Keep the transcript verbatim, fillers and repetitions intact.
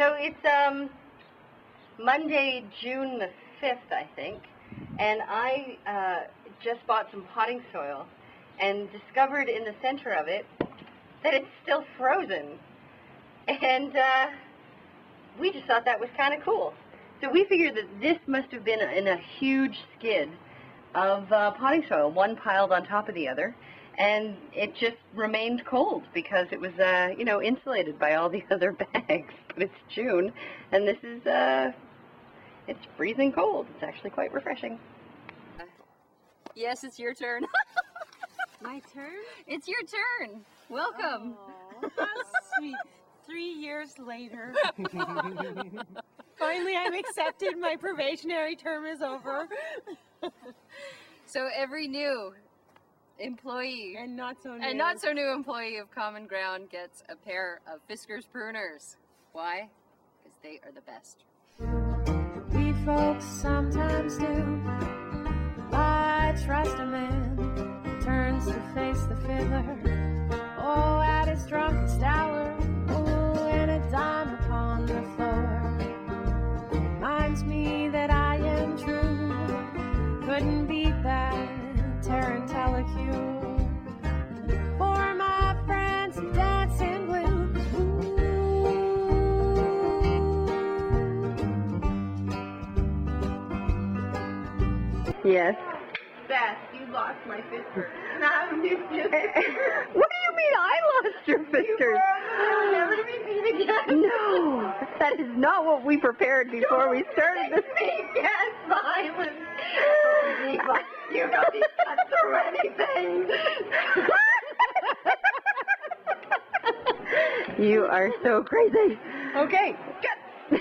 So it's um, Monday, June the fifth, I think, and I uh, just bought some potting soil and discovered in the center of it that it's still frozen. And uh, we just thought that was kind of cool. So we figured that this must have been in a huge skid of uh, potting soil, one piled on top of the other, and it just remained cold because it was, uh, you know, insulated by all the other bags. But it's June, and this is, uh, it's freezing cold. It's actually quite refreshing. Yes, it's your turn. My turn? It's your turn. Welcome. Oh, how sweet. Three years later. Finally, I'm accepted. My probationary term is over. So every new employee and not so new and not so new employee of Common Ground gets a pair of Fiskars pruners. Why? Because they are the best. We folks sometimes do. Why trust a man turns to face the fiddler? Oh, at his drunkest hour. Oh, and a dime upon the floor reminds me that I am true. Couldn't beat that. Tarantella for my friends who dance in blue. Ooh. Yes. Beth, you lost my Fiskars. What do you mean I lost your Fiskars? You never to be seen again. No, that is not what we prepared before Don't we started this. Yes, I was. Like, you know these cuts or anything. You are so crazy. Okay, go.